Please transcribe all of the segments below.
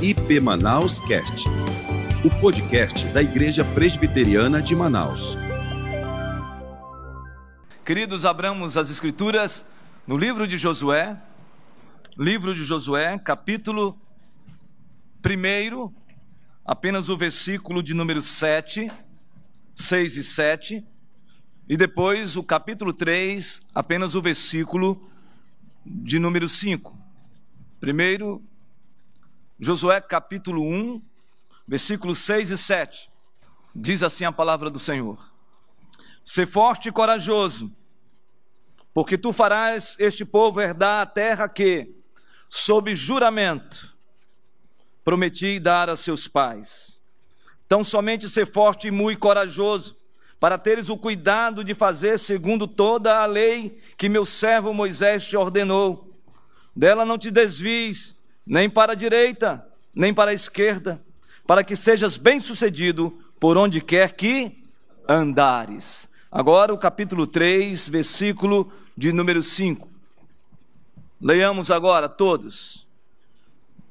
IP Manaus Cast, o podcast da Igreja Presbiteriana de Manaus. Queridos, abramos as Escrituras no livro de Josué, capítulo 1, apenas o versículo de número 7, 6 e 7, e depois o capítulo 3, apenas o versículo de número 5. Primeiro, Josué capítulo 1, versículos 6 e 7, diz assim a palavra do Senhor: Sê forte e corajoso, porque tu farás este povo herdar a terra que, sob juramento, prometi dar a seus pais. Então somente sê forte e muito corajoso, para teres o cuidado de fazer segundo toda a lei que meu servo Moisés te ordenou. Dela não te desvies, nem para a direita, nem para a esquerda, para que sejas bem-sucedido por onde quer que andares. Agora o capítulo 3, versículo de número 5. Leiamos agora todos.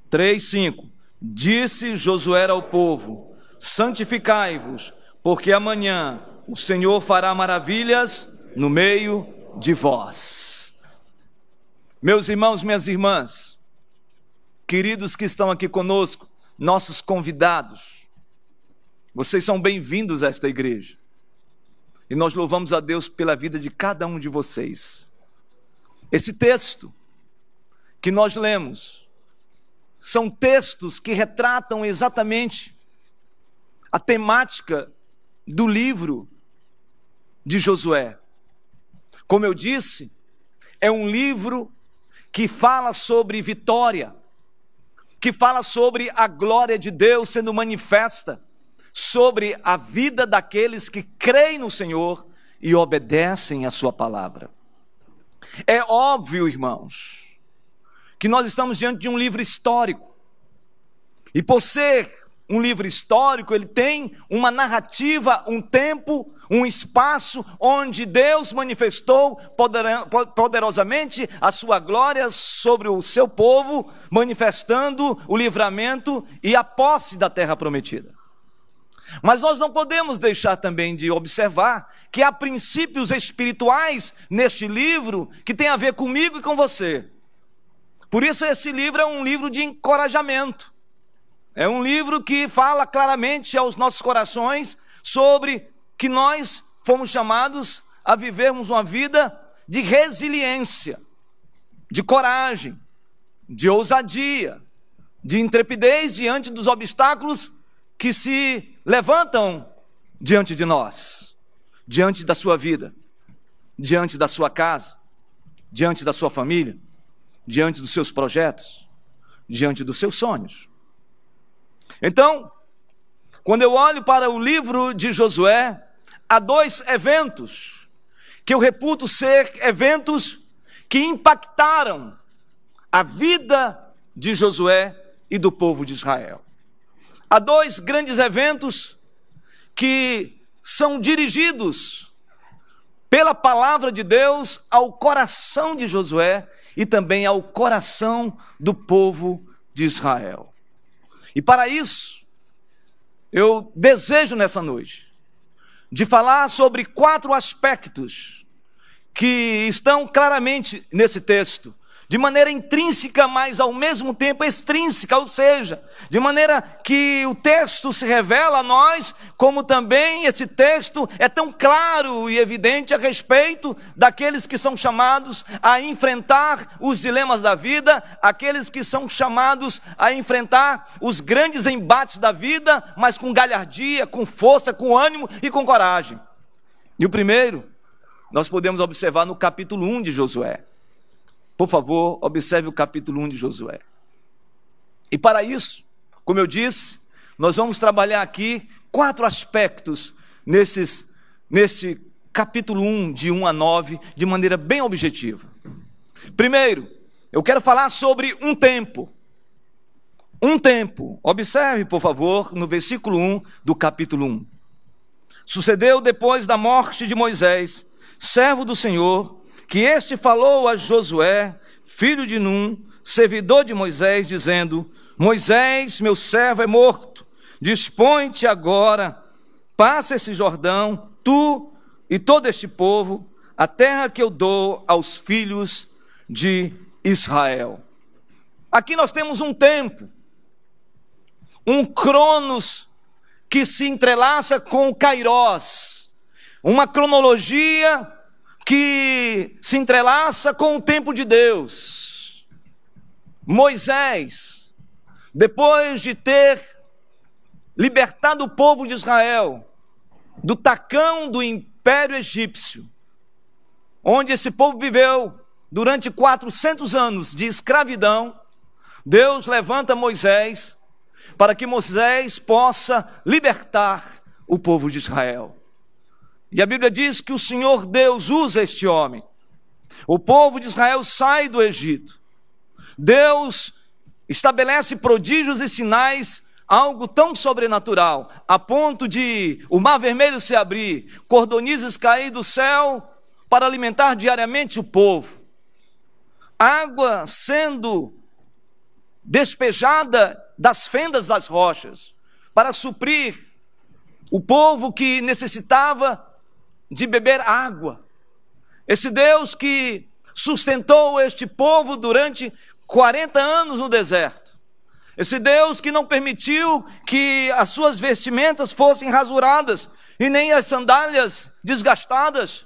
3:5. Disse Josué ao povo: santificai-vos, porque amanhã o Senhor fará maravilhas no meio de vós. Meus irmãos, minhas irmãs, queridos que estão aqui conosco, nossos convidados, vocês são bem-vindos a esta igreja. E nós louvamos a Deus pela vida de cada um de vocês. Esse texto que nós lemos são textos que retratam exatamente a temática do livro de Josué. Como eu disse, é um livro que fala sobre vitória, que fala sobre a glória de Deus sendo manifesta, sobre a vida daqueles que creem no Senhor e obedecem a sua palavra. É óbvio, irmãos, que nós estamos diante de um livro histórico, e por ser um livro histórico, ele tem uma narrativa, um tempo, um espaço onde Deus manifestou poderosamente a sua glória sobre o seu povo, manifestando o livramento e a posse da terra prometida. Mas nós não podemos deixar também de observar que há princípios espirituais neste livro que tem a ver comigo e com você. Por isso esse livro é um livro de encorajamento. É um livro que fala claramente aos nossos corações sobre que nós fomos chamados a vivermos uma vida de resiliência, de coragem, de ousadia, de intrepidez diante dos obstáculos que se levantam diante de nós, diante da sua vida, diante da sua casa, diante da sua família, diante dos seus projetos, diante dos seus sonhos. Então, quando eu olho para o livro de Josué, há dois eventos que eu reputo ser eventos que impactaram a vida de Josué e do povo de Israel. Há dois grandes eventos que são dirigidos pela palavra de Deus ao coração de Josué e também ao coração do povo de Israel. E para isso, eu desejo nessa noite de falar sobre 4 aspectos que estão claramente nesse texto, de maneira intrínseca, mas ao mesmo tempo extrínseca, ou seja, de maneira que o texto se revela a nós, como também esse texto é tão claro e evidente a respeito daqueles que são chamados a enfrentar os dilemas da vida, aqueles que são chamados a enfrentar os grandes embates da vida, mas com galhardia, com força, com ânimo e com coragem. E o primeiro, nós podemos observar no capítulo 1 de Josué. Por favor, observe o capítulo 1 de Josué. E para isso, como eu disse, nós vamos trabalhar aqui 4 aspectos nesse capítulo 1, de 1 a 9, de maneira bem objetiva. Primeiro, eu quero falar sobre um tempo. Um tempo. Observe, por favor, no versículo 1 do capítulo 1. Sucedeu depois da morte de Moisés, servo do Senhor, que este falou a Josué, filho de Num, servidor de Moisés, dizendo: Moisés, meu servo, é morto. Dispõe-te agora, passa esse Jordão, tu e todo este povo, a terra que eu dou aos filhos de Israel. Aqui nós temos um tempo, um cronos que se entrelaça com o kairos, uma cronologia que se entrelaça com o tempo de Deus. Moisés, depois de ter libertado o povo de Israel do tacão do Império Egípcio, onde esse povo viveu durante 400 anos de escravidão, Deus levanta Moisés para que Moisés possa libertar o povo de Israel. E a Bíblia diz que o Senhor Deus usa este homem. O povo de Israel sai do Egito. Deus estabelece prodígios e sinais, algo tão sobrenatural, a ponto de o Mar Vermelho se abrir, cordonizes cair do céu para alimentar diariamente o povo. Água sendo despejada das fendas das rochas para suprir o povo que necessitava de beber água. Esse Deus que sustentou este povo durante 40 anos no deserto. Esse Deus que não permitiu que as suas vestimentas fossem rasuradas e nem as sandálias desgastadas.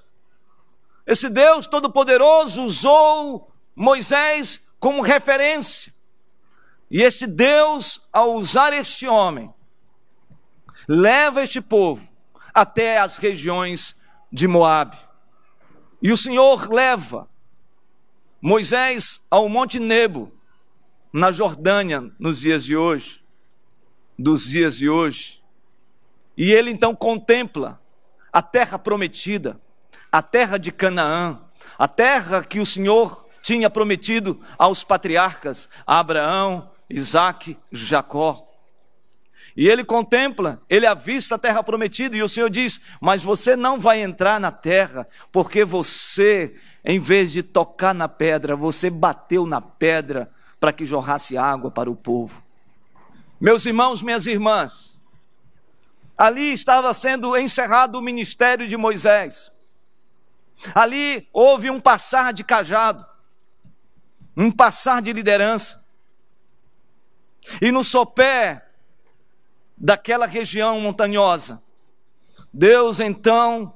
Esse Deus Todo-Poderoso usou Moisés como referência. E esse Deus, ao usar este homem, leva este povo até as regiões de Moabe. E o Senhor leva Moisés ao Monte Nebo, na Jordânia, dos dias de hoje. E ele então contempla a terra prometida, a terra de Canaã, a terra que o Senhor tinha prometido aos patriarcas, a Abraão, Isaac, Jacó. E ele contempla, ele avista a terra prometida, e o Senhor diz: mas você não vai entrar na terra, porque você, em vez de tocar na pedra, você bateu na pedra para que jorrasse água para o povo. Meus irmãos, minhas irmãs, ali estava sendo encerrado o ministério de Moisés. Ali houve um passar de cajado, um passar de liderança. E no sopé daquela região montanhosa, Deus então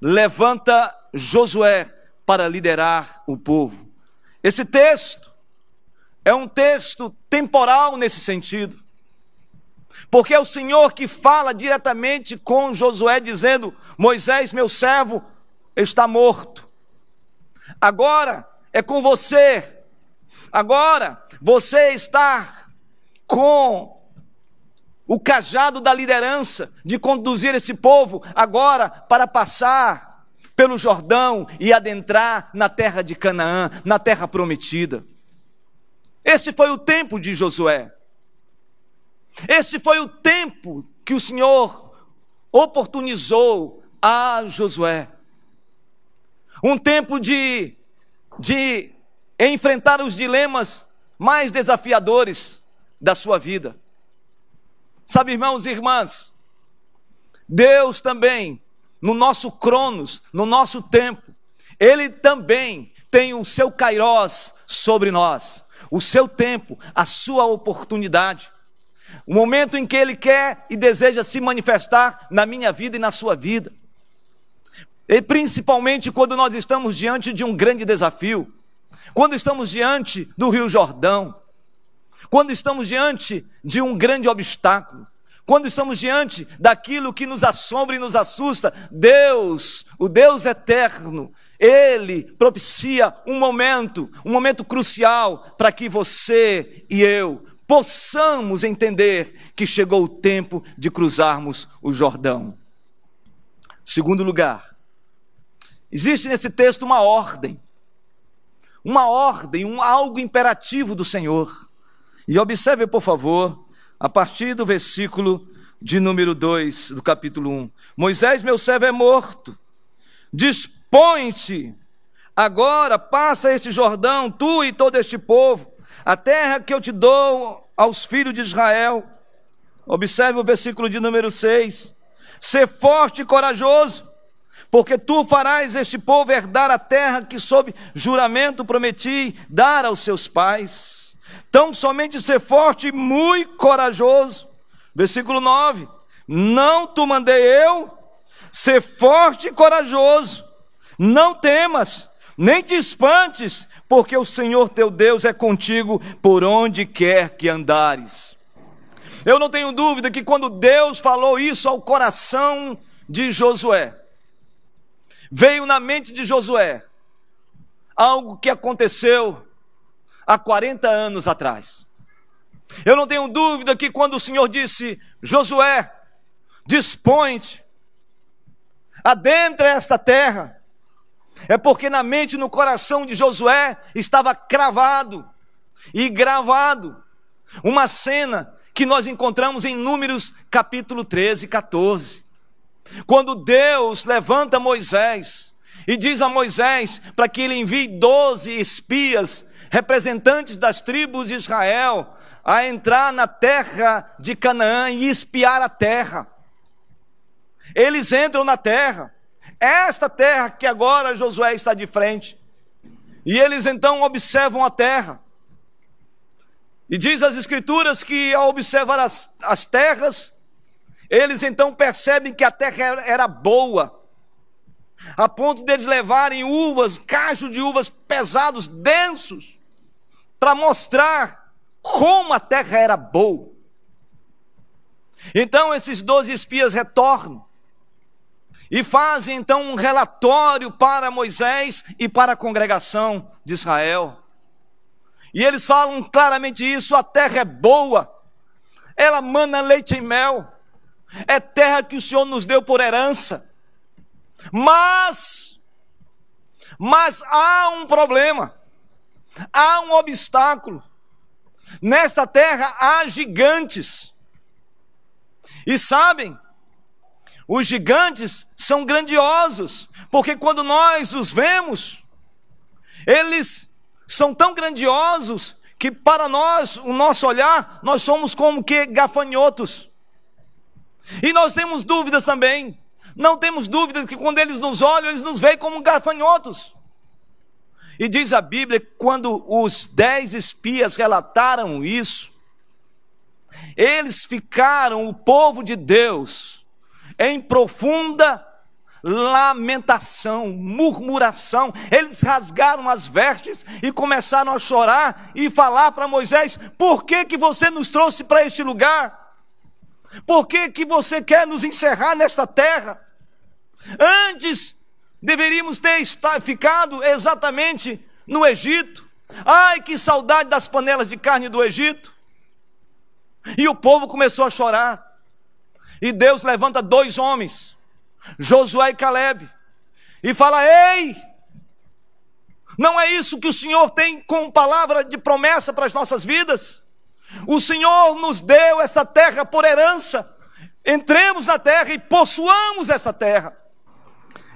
levanta Josué para liderar o povo. Esse texto é um texto temporal nesse sentido, porque é o Senhor que fala diretamente com Josué, dizendo: Moisés, meu servo, está morto. Agora é com você. Agora você está com o cajado da liderança de conduzir esse povo agora para passar pelo Jordão e adentrar na terra de Canaã, na terra prometida. Esse foi o tempo de Josué. Esse foi o tempo que o Senhor oportunizou a Josué. Um tempo de enfrentar os dilemas mais desafiadores da sua vida. Sabe, irmãos e irmãs, Deus também, no nosso cronos, no nosso tempo, Ele também tem o seu kairos sobre nós, o seu tempo, a sua oportunidade. O momento em que Ele quer e deseja se manifestar na minha vida e na sua vida. E principalmente quando nós estamos diante de um grande desafio, quando estamos diante do Rio Jordão, quando estamos diante de um grande obstáculo, quando estamos diante daquilo que nos assombra e nos assusta, Deus, o Deus eterno, Ele propicia um momento crucial para que você e eu possamos entender que chegou o tempo de cruzarmos o Jordão. Segundo lugar, existe nesse texto uma ordem, um algo imperativo do Senhor. E observe, por favor, a partir do versículo de número 2 do capítulo 1. Moisés, meu servo, é morto. Dispõe-te agora, passa este Jordão, tu e todo este povo, a terra que eu te dou aos filhos de Israel. Observe o versículo de número 6. Ser forte e corajoso, porque tu farás este povo herdar a terra que sob juramento prometi dar aos seus pais. Então somente ser forte e muito corajoso. Versículo 9. Não te mandei eu? Ser forte e corajoso, não temas, nem te espantes, porque o Senhor teu Deus é contigo por onde quer que andares. Eu não tenho dúvida que quando Deus falou isso ao coração de Josué, veio na mente de Josué algo que aconteceu há 40 anos atrás. Eu não tenho dúvida que quando o Senhor disse: Josué, dispõe-te, adentra esta terra, é porque na mente e no coração de Josué estava cravado e gravado uma cena que nós encontramos em Números capítulo 13 e 14. Quando Deus levanta Moisés e diz a Moisés para que ele envie 12 espias, representantes das tribos de Israel, a entrar na terra de Canaã e espiar a terra. Eles entram na terra, esta terra que agora Josué está de frente, e eles então observam a terra. E diz as escrituras que ao observar as terras, eles então percebem que a terra era boa, a ponto deles levarem uvas, cacho de uvas pesados, densos, para mostrar como a terra era boa. Então esses 12 espias retornam e fazem então um relatório para Moisés e para a congregação de Israel. E eles falam claramente isso: a terra é boa, ela mana leite e mel, é terra que o Senhor nos deu por herança. Mas há um problema, há um obstáculo. Nesta terra há gigantes. E sabem, os gigantes são grandiosos, porque quando nós os vemos, eles são tão grandiosos que para nós, o nosso olhar, nós somos como que gafanhotos. E nós temos dúvidas também. Não temos dúvidas que quando eles nos olham, eles nos veem como gafanhotos. E diz a Bíblia que quando os 10 espias relataram isso, eles ficaram, o povo de Deus, em profunda lamentação, murmuração. Eles rasgaram as vestes e começaram a chorar e falar para Moisés: por que você nos trouxe para este lugar? Por que você quer nos encerrar nesta terra? Antes deveríamos ter ficado exatamente no Egito. Ai, que saudade das panelas de carne do Egito! E o povo começou a chorar. E Deus levanta 2 homens, Josué e Caleb, e fala: ei, não é isso que o Senhor tem com palavra de promessa para as nossas vidas? O Senhor nos deu essa terra por herança, entremos na terra e possuamos essa terra.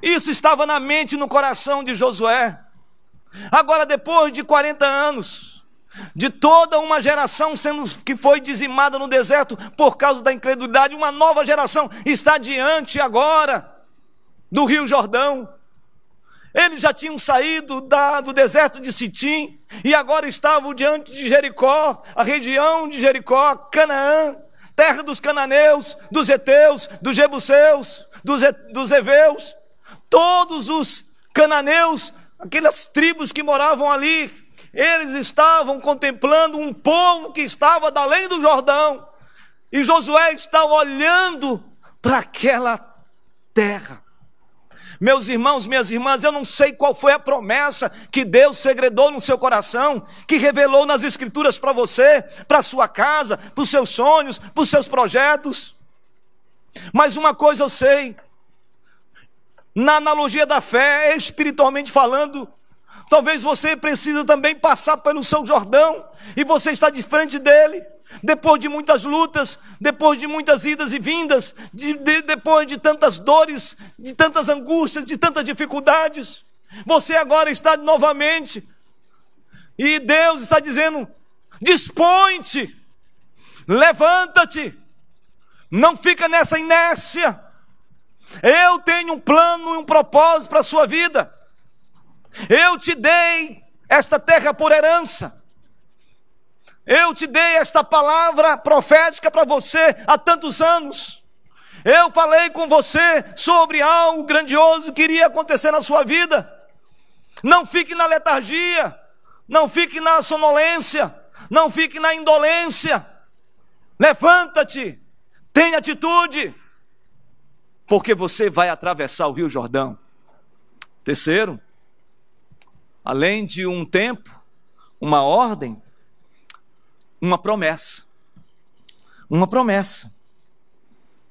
Isso estava na mente e no coração de Josué. Agora, depois de 40 anos, de toda uma geração sendo que foi dizimada no deserto por causa da incredulidade, uma nova geração está diante agora do rio Jordão. Eles já tinham saído do deserto de Sitim e agora estavam diante de Jericó, a região de Jericó, Canaã, terra dos cananeus, dos heteus, dos jebuseus, dos heveus, todos os cananeus, aquelas tribos que moravam ali. Eles estavam contemplando um povo que estava da além do Jordão. E Josué estava olhando para aquela terra. Meus irmãos, minhas irmãs, eu não sei qual foi a promessa que Deus segredou no seu coração, que revelou nas Escrituras para você, para a sua casa, para os seus sonhos, para os seus projetos. Mas uma coisa eu sei: na analogia da fé, espiritualmente falando, talvez você precisa também passar pelo seu Jordão, e você está de frente dele, depois de muitas lutas, depois de muitas idas e vindas, depois de tantas dores, de tantas angústias, de tantas dificuldades. Você agora está novamente, e Deus está dizendo: dispõe-te, levanta-te, não fica nessa inércia, eu tenho um plano e um propósito para a sua vida, eu te dei esta terra por herança, eu te dei esta palavra profética para você há tantos anos, eu falei com você sobre algo grandioso que iria acontecer na sua vida. Não fique na letargia, não fique na sonolência, não fique na indolência, levanta-te, tenha atitude, porque você vai atravessar o Rio Jordão. Terceiro, além de um tempo, uma ordem, uma promessa. Uma promessa.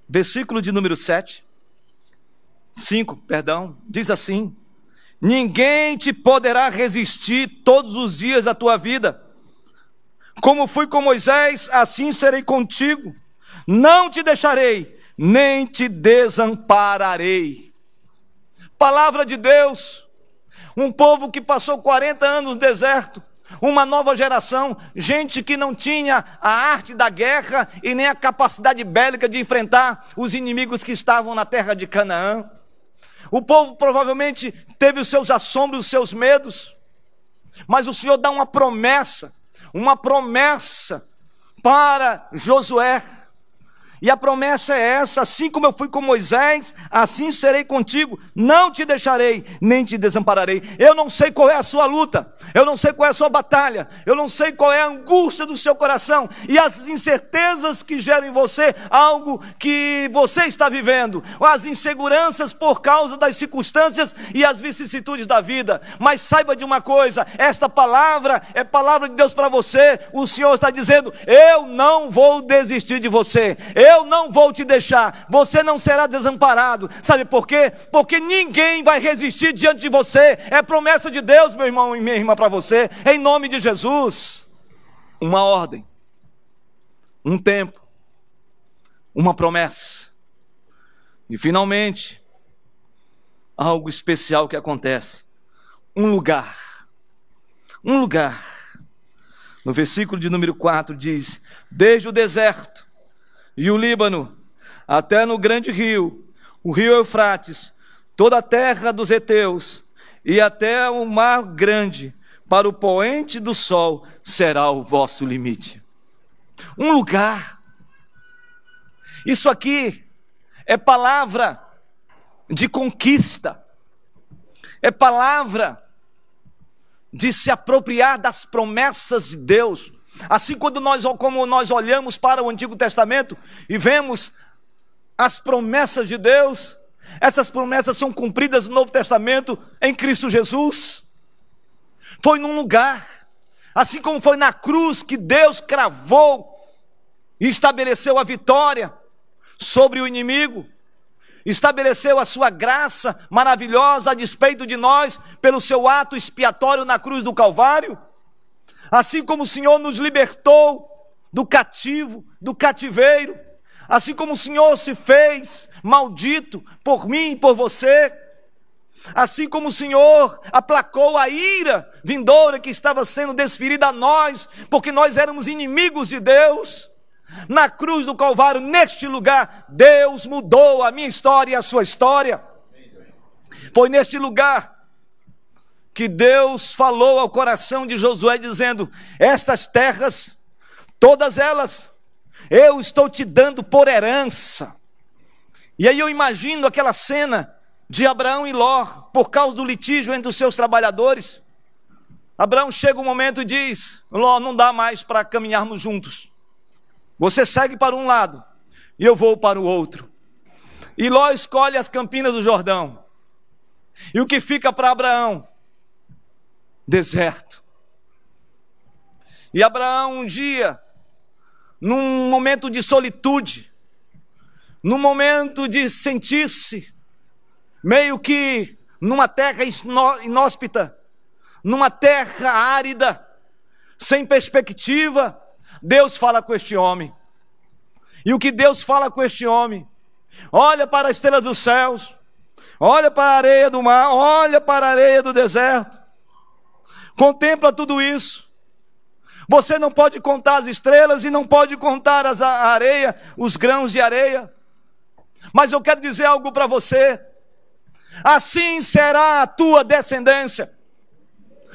Versículo de número 5, diz assim: ninguém te poderá resistir todos os dias da tua vida. Como fui com Moisés, assim serei contigo. Não te deixarei, nem te desampararei. Palavra de Deus. Um povo que passou 40 anos no deserto. Uma nova geração, gente que não tinha a arte da guerra e nem a capacidade bélica de enfrentar os inimigos que estavam na terra de Canaã. O povo provavelmente teve os seus assombros, os seus medos, mas o Senhor dá uma promessa para Josué, e a promessa é essa: assim como eu fui com Moisés, assim serei contigo, não te deixarei, nem te desampararei. Eu não sei qual é a sua luta, eu não sei qual é a sua batalha, eu não sei qual é a angústia do seu coração, e as incertezas que geram em você algo que você está vivendo, as inseguranças por causa das circunstâncias e as vicissitudes da vida, mas saiba de uma coisa, esta palavra é palavra de Deus para você. O Senhor está dizendo: eu não vou desistir de você, eu não vou te deixar, você não será desamparado. Sabe por quê? Porque ninguém vai resistir diante de você. É promessa de Deus, meu irmão e minha irmã, para você, em nome de Jesus. Uma ordem, um tempo, uma promessa, e finalmente algo especial que acontece: um lugar, um lugar. No versículo de número 4 diz: desde o deserto e o Líbano, até no grande rio, o rio Eufrates, toda a terra dos heteus, e até o mar grande, para o poente do sol, será o vosso limite. Um lugar. Isso aqui é palavra de conquista, é palavra de se apropriar das promessas de Deus. Assim como nós olhamos para o Antigo Testamento e vemos as promessas de Deus, essas promessas são cumpridas no Novo Testamento em Cristo Jesus. Foi num lugar, assim como foi na cruz que Deus cravou e estabeleceu a vitória sobre o inimigo, estabeleceu a sua graça maravilhosa a despeito de nós pelo seu ato expiatório na cruz do Calvário. Assim como o Senhor nos libertou do cativo, do cativeiro, assim como o Senhor se fez maldito por mim e por você, assim como o Senhor aplacou a ira vindoura que estava sendo desferida a nós, porque nós éramos inimigos de Deus, na cruz do Calvário, neste lugar, Deus mudou a minha história e a sua história. Foi neste lugar que Deus falou ao coração de Josué dizendo: estas terras, todas elas, eu estou te dando por herança. E aí eu imagino aquela cena de Abraão e Ló, por causa do litígio entre os seus trabalhadores. Abraão chega um momento e diz: Ló, não dá mais para caminharmos juntos, você segue para um lado e eu vou para o outro. E Ló escolhe as campinas do Jordão, e o que fica para Abraão? Deserto. E Abraão um dia, num momento de solitude, num momento de sentir-se meio que numa terra inóspita, numa terra árida, sem perspectiva, Deus fala com este homem. E o que Deus fala com este homem? Olha para as estrelas dos céus, olha para a areia do mar, olha para a areia do deserto, contempla tudo isso, Você não pode contar as estrelas e não pode contar a areia, os grãos de areia. Mas eu quero dizer algo para você. Assim será a tua descendência.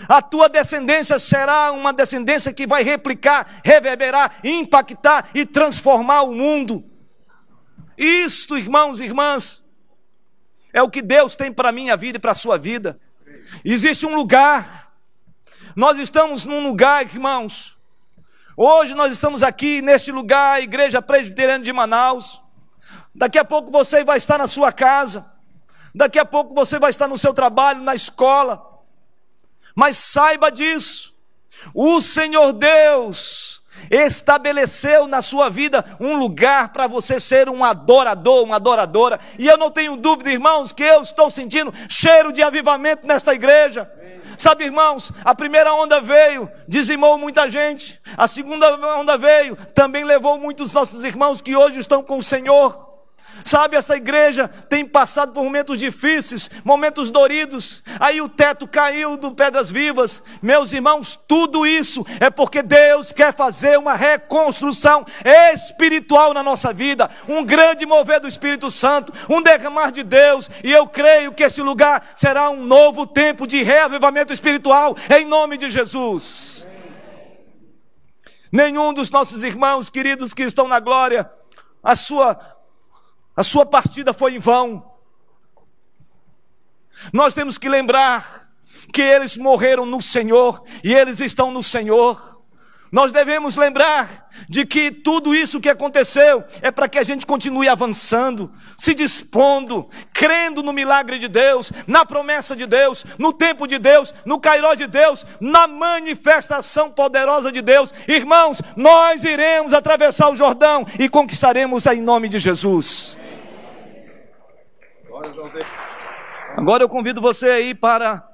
A tua descendência será uma descendência que vai replicar, reverberar, impactar e transformar o mundo. Isto, irmãos e irmãs, é o que Deus tem para a minha vida e para a sua vida. Existe um lugar. Nós estamos num lugar, irmãos. Hoje nós estamos aqui neste lugar, a Igreja Presbiteriana de Manaus. Daqui a pouco você vai estar na sua casa. Daqui a pouco você vai estar no seu trabalho, na escola. Mas saiba disso, o Senhor Deus estabeleceu na sua vida um lugar para você ser um adorador, uma adoradora. E eu não tenho dúvida, irmãos, que eu estou sentindo cheiro de avivamento nesta igreja. Sabe, irmãos, a primeira onda veio, dizimou muita gente. A segunda onda veio, também levou muitos nossos irmãos que hoje estão com o Senhor. Sabe, essa igreja tem passado por momentos difíceis, momentos doridos. Aí o teto caiu do Pedras Vivas. Meus irmãos, tudo isso é porque Deus quer fazer uma reconstrução espiritual na nossa vida. Um grande mover do Espírito Santo, um derramar de Deus. E eu creio que esse lugar será um novo tempo de reavivamento espiritual, em nome de Jesus. Nenhum dos nossos irmãos queridos que estão na glória, a sua partida foi em vão. Nós temos que lembrar que eles morreram no Senhor e eles estão no Senhor. Nós devemos lembrar de que tudo isso que aconteceu é para que a gente continue avançando, se dispondo, crendo no milagre de Deus, na promessa de Deus, no tempo de Deus, no Kairos de Deus, na manifestação poderosa de Deus. Irmãos, nós iremos atravessar o Jordão e conquistaremos em nome de Jesus. Agora eu convido você aí para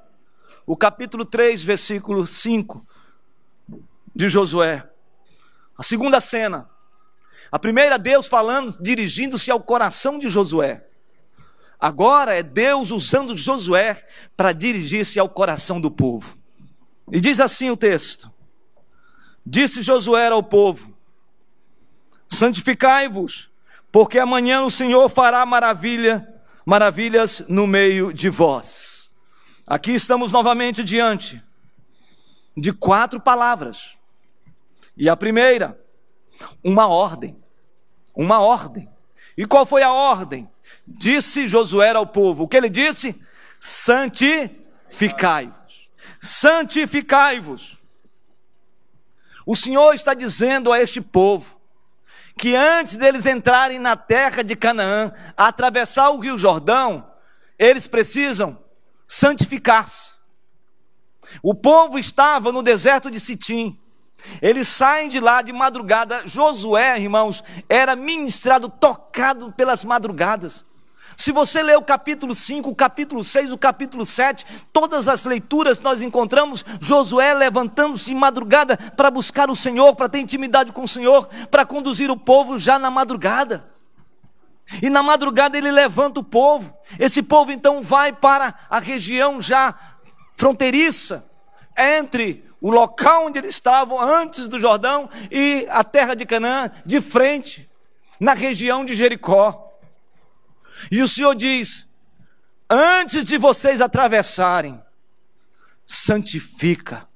o capítulo 3, versículo 5 de Josué. A segunda cena. A primeira, Deus falando, dirigindo-se ao coração de Josué. Agora é Deus usando Josué para dirigir-se ao coração do povo. E diz assim o texto: disse Josué ao povo: santificai-vos, porque amanhã o Senhor fará maravilhas no meio de vós. Aqui estamos novamente diante de 4 palavras. E a primeira, uma ordem. E qual foi a ordem? Disse Josué ao povo, o que ele disse? Santificai-vos. Santificai-vos. O Senhor está dizendo a este povo que antes deles entrarem na terra de Canaã, atravessar o Rio Jordão, eles precisam santificar-se. O povo estava no deserto de Sitim. Eles saem de lá de madrugada. Josué, irmãos, era ministrado, tocado pelas madrugadas. Se você ler o capítulo 5, o capítulo 6, o capítulo 7, todas as leituras nós encontramos Josué levantando-se de madrugada para buscar o Senhor, para ter intimidade com o Senhor, para conduzir o povo já na madrugada. E na madrugada ele levanta o povo. Esse povo então vai para a região já fronteiriça entre o local onde eles estavam antes do Jordão e a terra de Canaã, de frente, na região de Jericó. E o Senhor diz: antes de vocês atravessarem, santifica,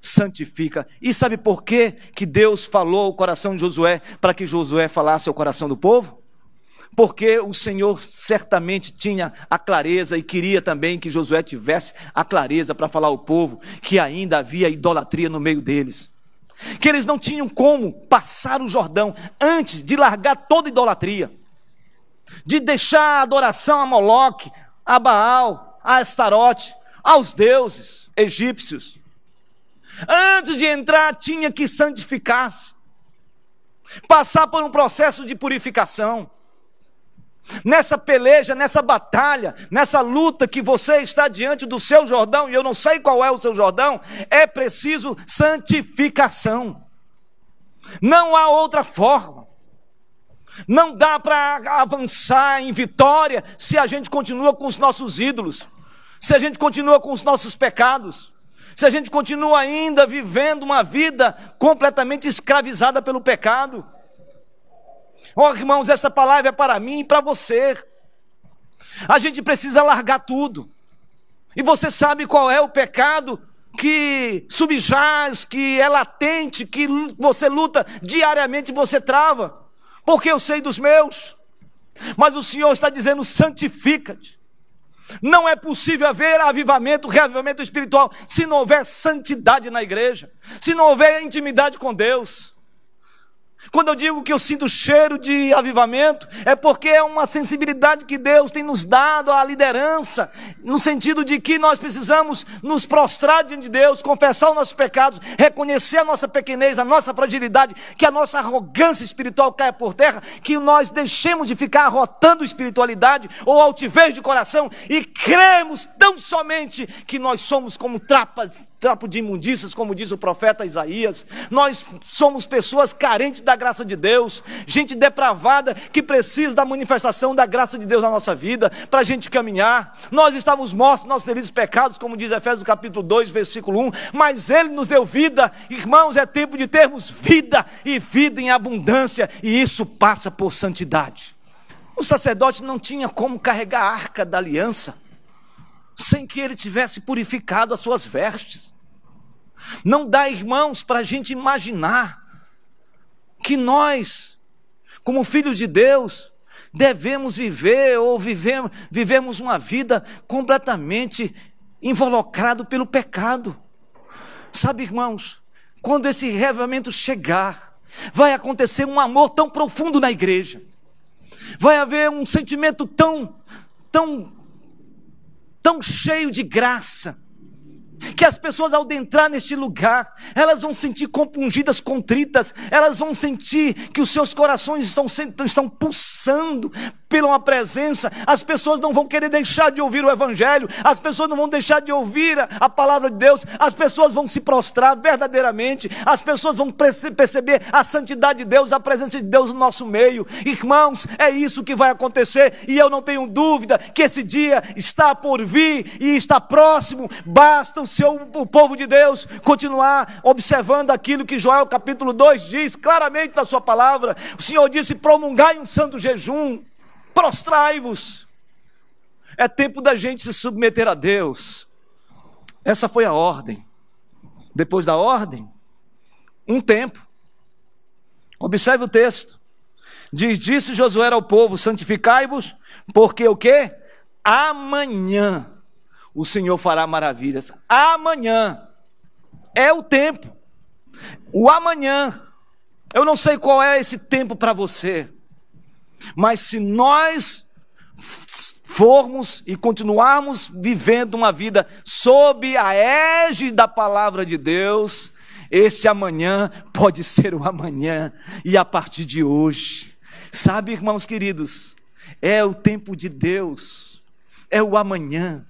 santifica. E sabe por que que Deus falou ao coração de Josué, para que Josué falasse ao coração do povo? Porque o Senhor certamente tinha a clareza e queria também que Josué tivesse a clareza para falar ao povo que ainda havia idolatria no meio deles, que eles não tinham como passar o Jordão antes de largar toda idolatria, de deixar a adoração a Moloque, a Baal, a Estarote, aos deuses egípcios. Antes de entrar tinha que santificar-se, passar por um processo de purificação. Nessa peleja, nessa batalha, nessa luta que você está diante do seu Jordão, e eu não sei qual é o seu Jordão, é preciso santificação. Não há outra forma. Não dá para avançar em vitória se a gente continua com os nossos ídolos, se a gente continua com os nossos pecados, se a gente continua ainda vivendo uma vida completamente escravizada pelo pecado. Oh, irmãos, essa palavra é para mim e para você. A gente precisa largar tudo. E você sabe qual é o pecado que subjaz, que é latente, que você luta diariamente e você trava? Porque eu sei dos meus. Mas o Senhor está dizendo: santifica-te. Não é possível haver avivamento, reavivamento espiritual, se não houver santidade na igreja, se não houver intimidade com Deus. Quando eu digo que eu sinto cheiro de avivamento, é porque é uma sensibilidade que Deus tem nos dado à liderança, no sentido de que nós precisamos nos prostrar diante de Deus, confessar os nossos pecados, reconhecer a nossa pequenez, a nossa fragilidade, que a nossa arrogância espiritual caia por terra, que nós deixemos de ficar arrotando espiritualidade ou altivez de coração e cremos tão somente que nós somos como trapo de imundícias, como diz o profeta Isaías. Nós somos pessoas carentes da graça de Deus, gente depravada que precisa da manifestação da graça de Deus na nossa vida, para a gente caminhar. Nós estávamos mortos, nossos delitos e pecados, como diz Efésios capítulo 2, versículo 1, mas Ele nos deu vida. Irmãos, é tempo de termos vida, e vida em abundância, e isso passa por santidade. O sacerdote não tinha como carregar a arca da aliança, sem que ele tivesse purificado as suas vestes. Não dá, irmãos, para a gente imaginar que nós, como filhos de Deus, devemos viver ou vivemos uma vida completamente involucrado pelo pecado. Sabe, irmãos, quando esse reavivamento chegar, vai acontecer um amor tão profundo na igreja, vai haver um sentimento tão cheio de graça, que as pessoas, ao adentrar neste lugar, elas vão sentir compungidas, contritas, elas vão sentir que os seus corações estão pulsando pela presença. As pessoas não vão querer deixar de ouvir o Evangelho, as pessoas não vão deixar de ouvir a palavra de Deus, as pessoas vão se prostrar verdadeiramente, as pessoas vão perceber a santidade de Deus, a presença de Deus no nosso meio. Irmãos, é isso que vai acontecer, e eu não tenho dúvida que esse dia está por vir e está próximo. Basta o povo de Deus continuar observando aquilo que Joel capítulo 2 diz claramente na sua palavra. O Senhor disse: promulgai um santo jejum, prostrai-vos. É tempo da gente se submeter a Deus. Essa foi a ordem. Depois da ordem, um tempo. Observe o texto. Diz: disse Josué ao povo: santificai-vos, porque o quê? Amanhã o Senhor fará maravilhas. Amanhã é o tempo. O amanhã. Eu não sei qual é esse tempo para você, mas se nós formos e continuarmos vivendo uma vida sob a égide da palavra de Deus, esse amanhã pode ser o amanhã e a partir de hoje. Sabe, irmãos queridos, é o tempo de Deus, é o amanhã.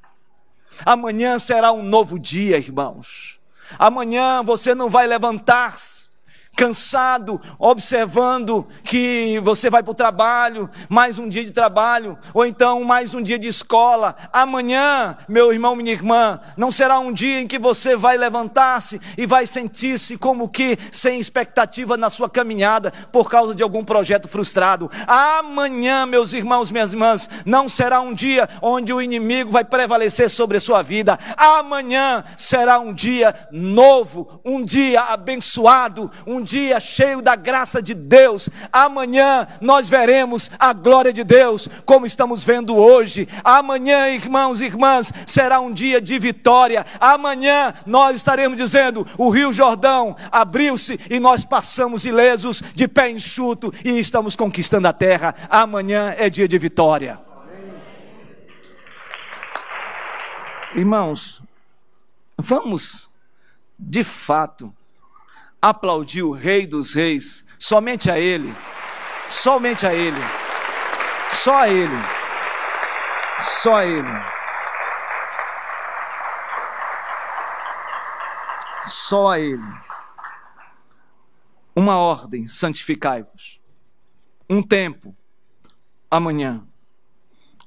Amanhã será um novo dia, irmãos. Amanhã você não vai levantar-se cansado, observando que você vai para o trabalho, mais um dia de trabalho, ou então mais um dia de escola. Amanhã, meu irmão, minha irmã, não será um dia em que você vai levantar-se e vai sentir-se como que sem expectativa na sua caminhada, por causa de algum projeto frustrado. Amanhã, meus irmãos, minhas irmãs, não será um dia onde o inimigo vai prevalecer sobre a sua vida. Amanhã será um dia novo, um dia abençoado, um dia cheio da graça de Deus. Amanhã nós veremos a glória de Deus, como estamos vendo hoje. Amanhã, irmãos e irmãs, será um dia de vitória. Amanhã nós estaremos dizendo: o Rio Jordão abriu-se e nós passamos ilesos, de pé enxuto, e estamos conquistando a terra. Amanhã é dia de vitória. Amém. Irmãos, vamos de fato aplaudir o Rei dos Reis. Somente a Ele, somente a Ele, só a Ele, só a Ele, só a Ele. Uma ordem: santificai-vos. Um tempo: amanhã.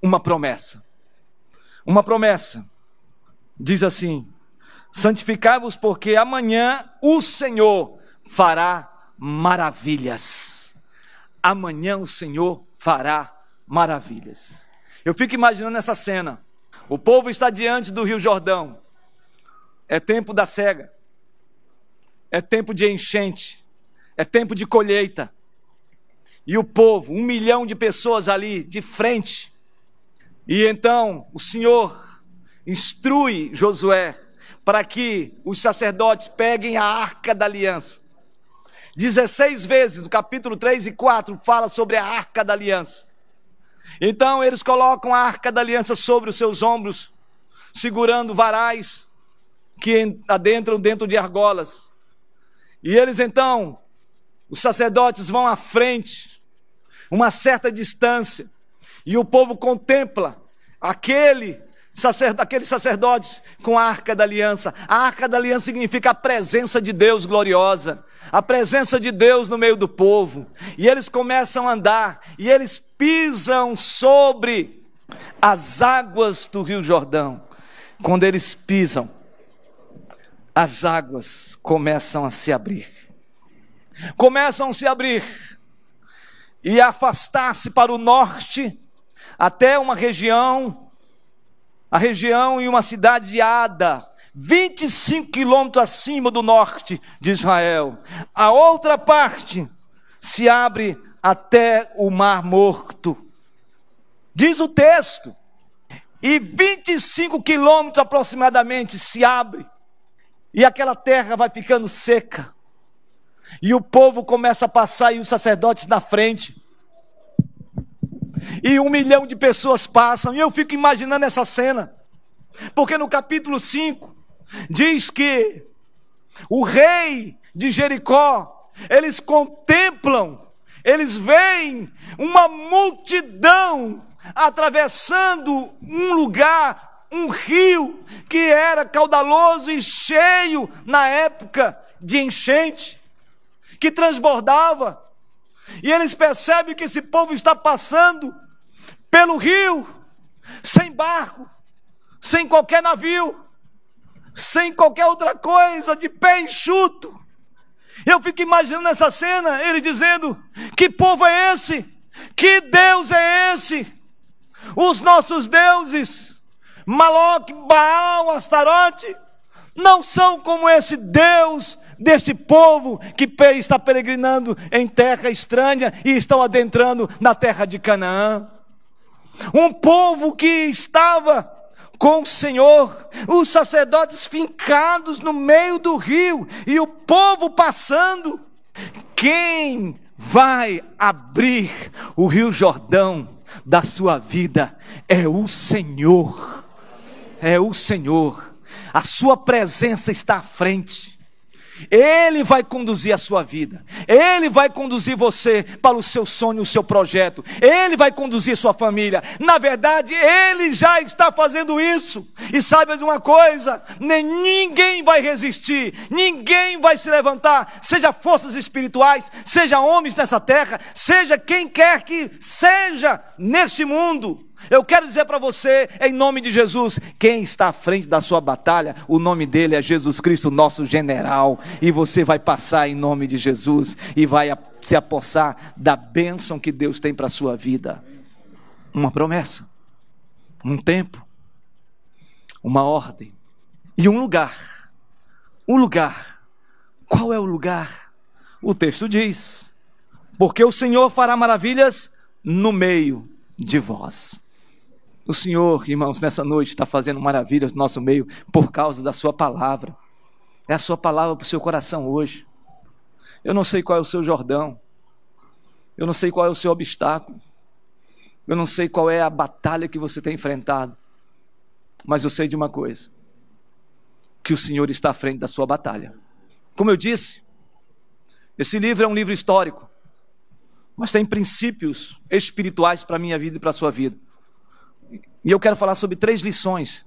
Uma promessa. Uma promessa diz assim: santificai-vos, porque amanhã o Senhor fará maravilhas. Amanhã o Senhor fará maravilhas. Eu fico imaginando essa cena. O povo está diante do Rio Jordão. É tempo da cega. É tempo de enchente. É tempo de colheita. E o povo, 1 milhão de pessoas ali de frente. E então o Senhor instrui Josué para que os sacerdotes peguem a arca da aliança. 16 vezes, no capítulo 3 e 4, fala sobre a arca da aliança. Então eles colocam a arca da aliança sobre os seus ombros, segurando varais que adentram dentro de argolas. E eles então, os sacerdotes vão à frente, uma certa distância, e o povo contempla aqueles sacerdotes com a arca da aliança. A arca da aliança significa a presença de Deus gloriosa, a presença de Deus no meio do povo. E eles começam a andar, e eles pisam sobre as águas do Rio Jordão. Quando eles pisam, as águas começam a se abrir. Começam a se abrir e afastar-se para o norte, até uma região, a região e uma cidade de Ada, 25 quilômetros acima do norte de Israel. A outra parte se abre até o Mar Morto, diz o texto, e 25 quilômetros aproximadamente se abre, e aquela terra vai ficando seca. E o povo começa a passar, e os sacerdotes na frente, e 1 milhão de pessoas passam. E eu fico imaginando essa cena, porque no capítulo 5 diz que o rei de Jericó, eles contemplam, eles veem uma multidão atravessando um lugar, um rio que era caudaloso e cheio na época de enchente, que transbordava. E eles percebem que esse povo está passando pelo rio, sem barco, sem qualquer navio, sem qualquer outra coisa, de pé enxuto. Eu fico imaginando essa cena, ele dizendo: que povo é esse? Que Deus é esse? Os nossos deuses, Moloque, Baal, Astarote, não são como esse Deus deste povo que está peregrinando em terra estranha e estão adentrando na terra de Canaã. Um povo que estava com o Senhor, os sacerdotes fincados no meio do rio, e o povo passando. Quem vai abrir o Rio Jordão da sua vida é o Senhor. É o Senhor. A sua presença está à frente. Ele vai conduzir a sua vida. Ele vai conduzir você para o seu sonho, o seu projeto. Ele vai conduzir sua família. Na verdade, Ele já está fazendo isso. E saiba de uma coisa: ninguém vai resistir, ninguém vai se levantar, seja forças espirituais, seja homens nessa terra, seja quem quer que seja neste mundo. Eu quero dizer para você, em nome de Jesus, quem está à frente da sua batalha, o nome dele é Jesus Cristo, nosso general. E você vai passar em nome de Jesus e vai se apossar da bênção que Deus tem para a sua vida. Uma promessa, um tempo, uma ordem e um lugar. O lugar. Qual é o lugar? O texto diz: porque o Senhor fará maravilhas no meio de vós. O Senhor, irmãos, nessa noite está fazendo maravilhas no nosso meio por causa da sua palavra. É a sua palavra para o seu coração hoje. Eu não sei qual é o seu Jordão. Eu não sei qual é o seu obstáculo. Eu não sei qual é a batalha que você tem enfrentado. Mas eu sei de uma coisa: que o Senhor está à frente da sua batalha. Como eu disse, esse livro é um livro histórico, mas tem princípios espirituais para a minha vida e para a sua vida. E eu quero falar sobre 3 lições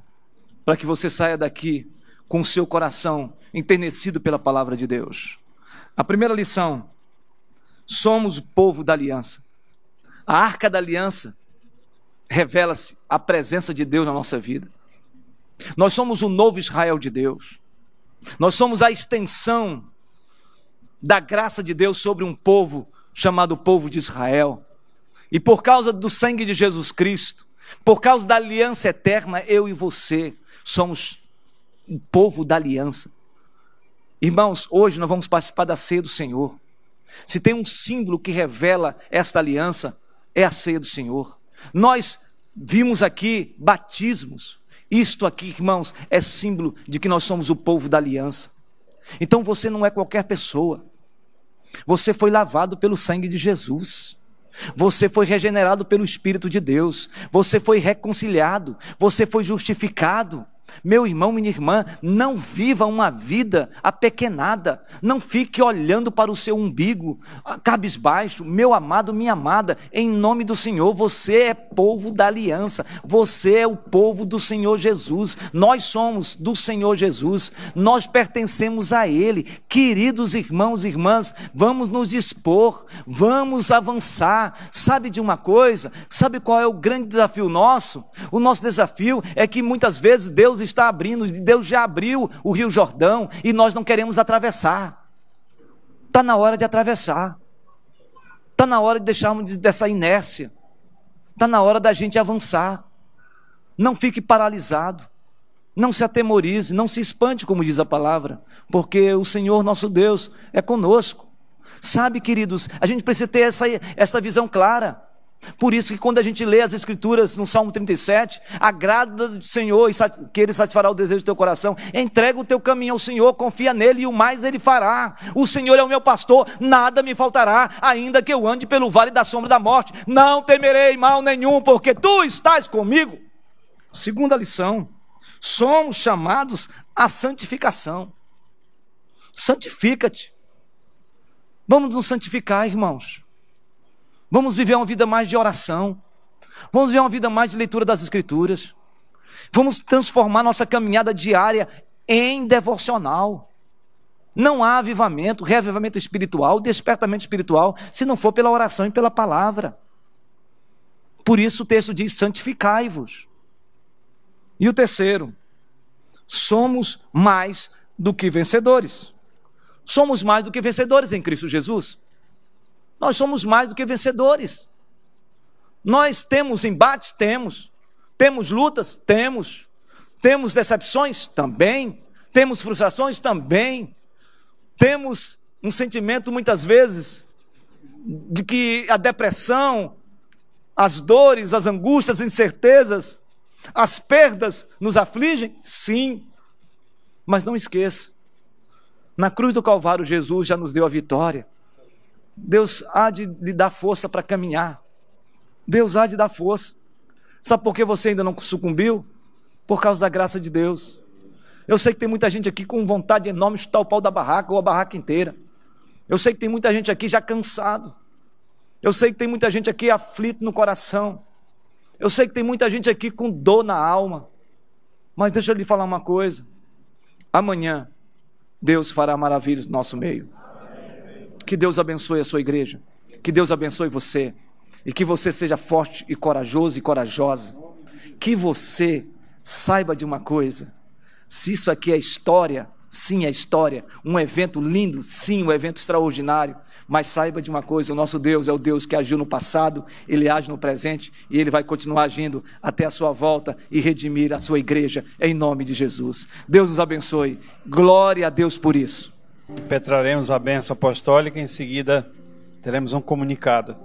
para que você saia daqui com o seu coração enternecido pela palavra de Deus. A primeira lição: somos o povo da aliança. A arca da aliança revela-se a presença de Deus na nossa vida. Nós somos o novo Israel de Deus. Nós somos a extensão da graça de Deus sobre um povo chamado povo de Israel. E por causa do sangue de Jesus Cristo, por causa da aliança eterna, eu e você somos o povo da aliança. Irmãos, hoje nós vamos participar da ceia do Senhor. Se tem um símbolo que revela esta aliança, é a ceia do Senhor. Nós vimos aqui batismos. Isto aqui, irmãos, é símbolo de que nós somos o povo da aliança. Então você não é qualquer pessoa. Você foi lavado pelo sangue de Jesus. Você foi regenerado pelo Espírito de Deus. Você foi reconciliado. Você foi justificado. Meu irmão, minha irmã, não viva uma vida apequenada. Não fique olhando para o seu umbigo, cabisbaixo. Meu amado, minha amada, em nome do Senhor, você é povo da aliança. Você é o povo do Senhor Jesus. Nós somos do Senhor Jesus. Nós pertencemos a Ele. Queridos irmãos e irmãs, vamos nos dispor. Vamos avançar. Sabe de uma coisa? Sabe qual é o grande desafio nosso? O nosso desafio é que muitas vezes Deus está abrindo, Deus já abriu o Rio Jordão e nós não queremos atravessar. Está na hora de atravessar. Está na hora de deixarmos dessa inércia. Está na hora da gente avançar. Não fique paralisado. Não se atemorize, não se espante, como diz a palavra, porque o Senhor nosso Deus é conosco. Sabe, queridos, a gente precisa ter essa visão clara. Por isso que quando a gente lê as escrituras no Salmo 37, agrada do Senhor e que Ele satisfará o desejo do teu coração. Entrega o teu caminho ao Senhor, confia nele e o mais Ele fará. O Senhor é o meu pastor, nada me faltará, ainda que eu ande pelo vale da sombra da morte. Não temerei mal nenhum, porque tu estás comigo. Segunda lição, somos chamados à santificação. Santifica-te. Vamos nos santificar, irmãos. Vamos viver uma vida mais de oração. Vamos viver uma vida mais de leitura das Escrituras. Vamos transformar nossa caminhada diária em devocional. Não há avivamento, reavivamento espiritual, despertamento espiritual, se não for pela oração e pela palavra. Por isso o texto diz, santificai-vos. E o terceiro, somos mais do que vencedores. Somos mais do que vencedores em Cristo Jesus. Nós somos mais do que vencedores. Nós temos embates? Temos. Temos lutas? Temos. Temos decepções? Também. Temos frustrações? Também. Temos um sentimento, muitas vezes, de que a depressão, as dores, as angústias, as incertezas, as perdas nos afligem? Sim. Mas não esqueça, na cruz do Calvário, Jesus já nos deu a vitória. Deus há de lhe dar força para caminhar. Deus há de dar força. Sabe por que você ainda não sucumbiu? Por causa da graça de Deus. Eu sei que tem muita gente aqui com vontade enorme de chutar o pau da barraca ou a barraca inteira. Eu sei que tem muita gente aqui já cansado. Eu sei que tem muita gente aqui aflito no coração. Eu sei que tem muita gente aqui com dor na alma. Mas deixa eu lhe falar uma coisa. Amanhã, Deus fará maravilhas no nosso meio. Que Deus abençoe a sua igreja, que Deus abençoe você, e que você seja forte e corajoso e corajosa, que você saiba de uma coisa, se isso aqui é história, sim é história, um evento lindo, sim, um evento extraordinário, mas saiba de uma coisa, o nosso Deus é o Deus que agiu no passado, Ele age no presente, e Ele vai continuar agindo até a sua volta, e redimir a sua igreja, em nome de Jesus. Deus nos abençoe, glória a Deus por isso. Petraremos a bênção apostólica, em seguida teremos um comunicado.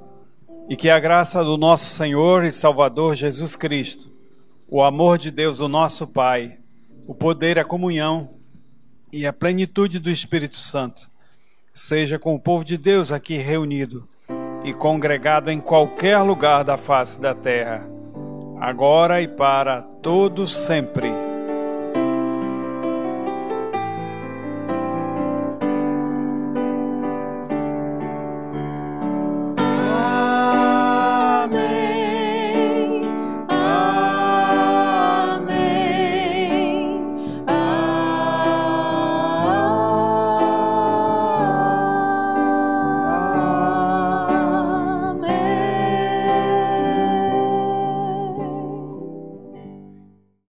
E que a graça do nosso Senhor e Salvador Jesus Cristo, o amor de Deus, o nosso Pai, o poder, a comunhão e a plenitude do Espírito Santo, seja com o povo de Deus aqui reunido e congregado em qualquer lugar da face da terra, agora e para todos sempre.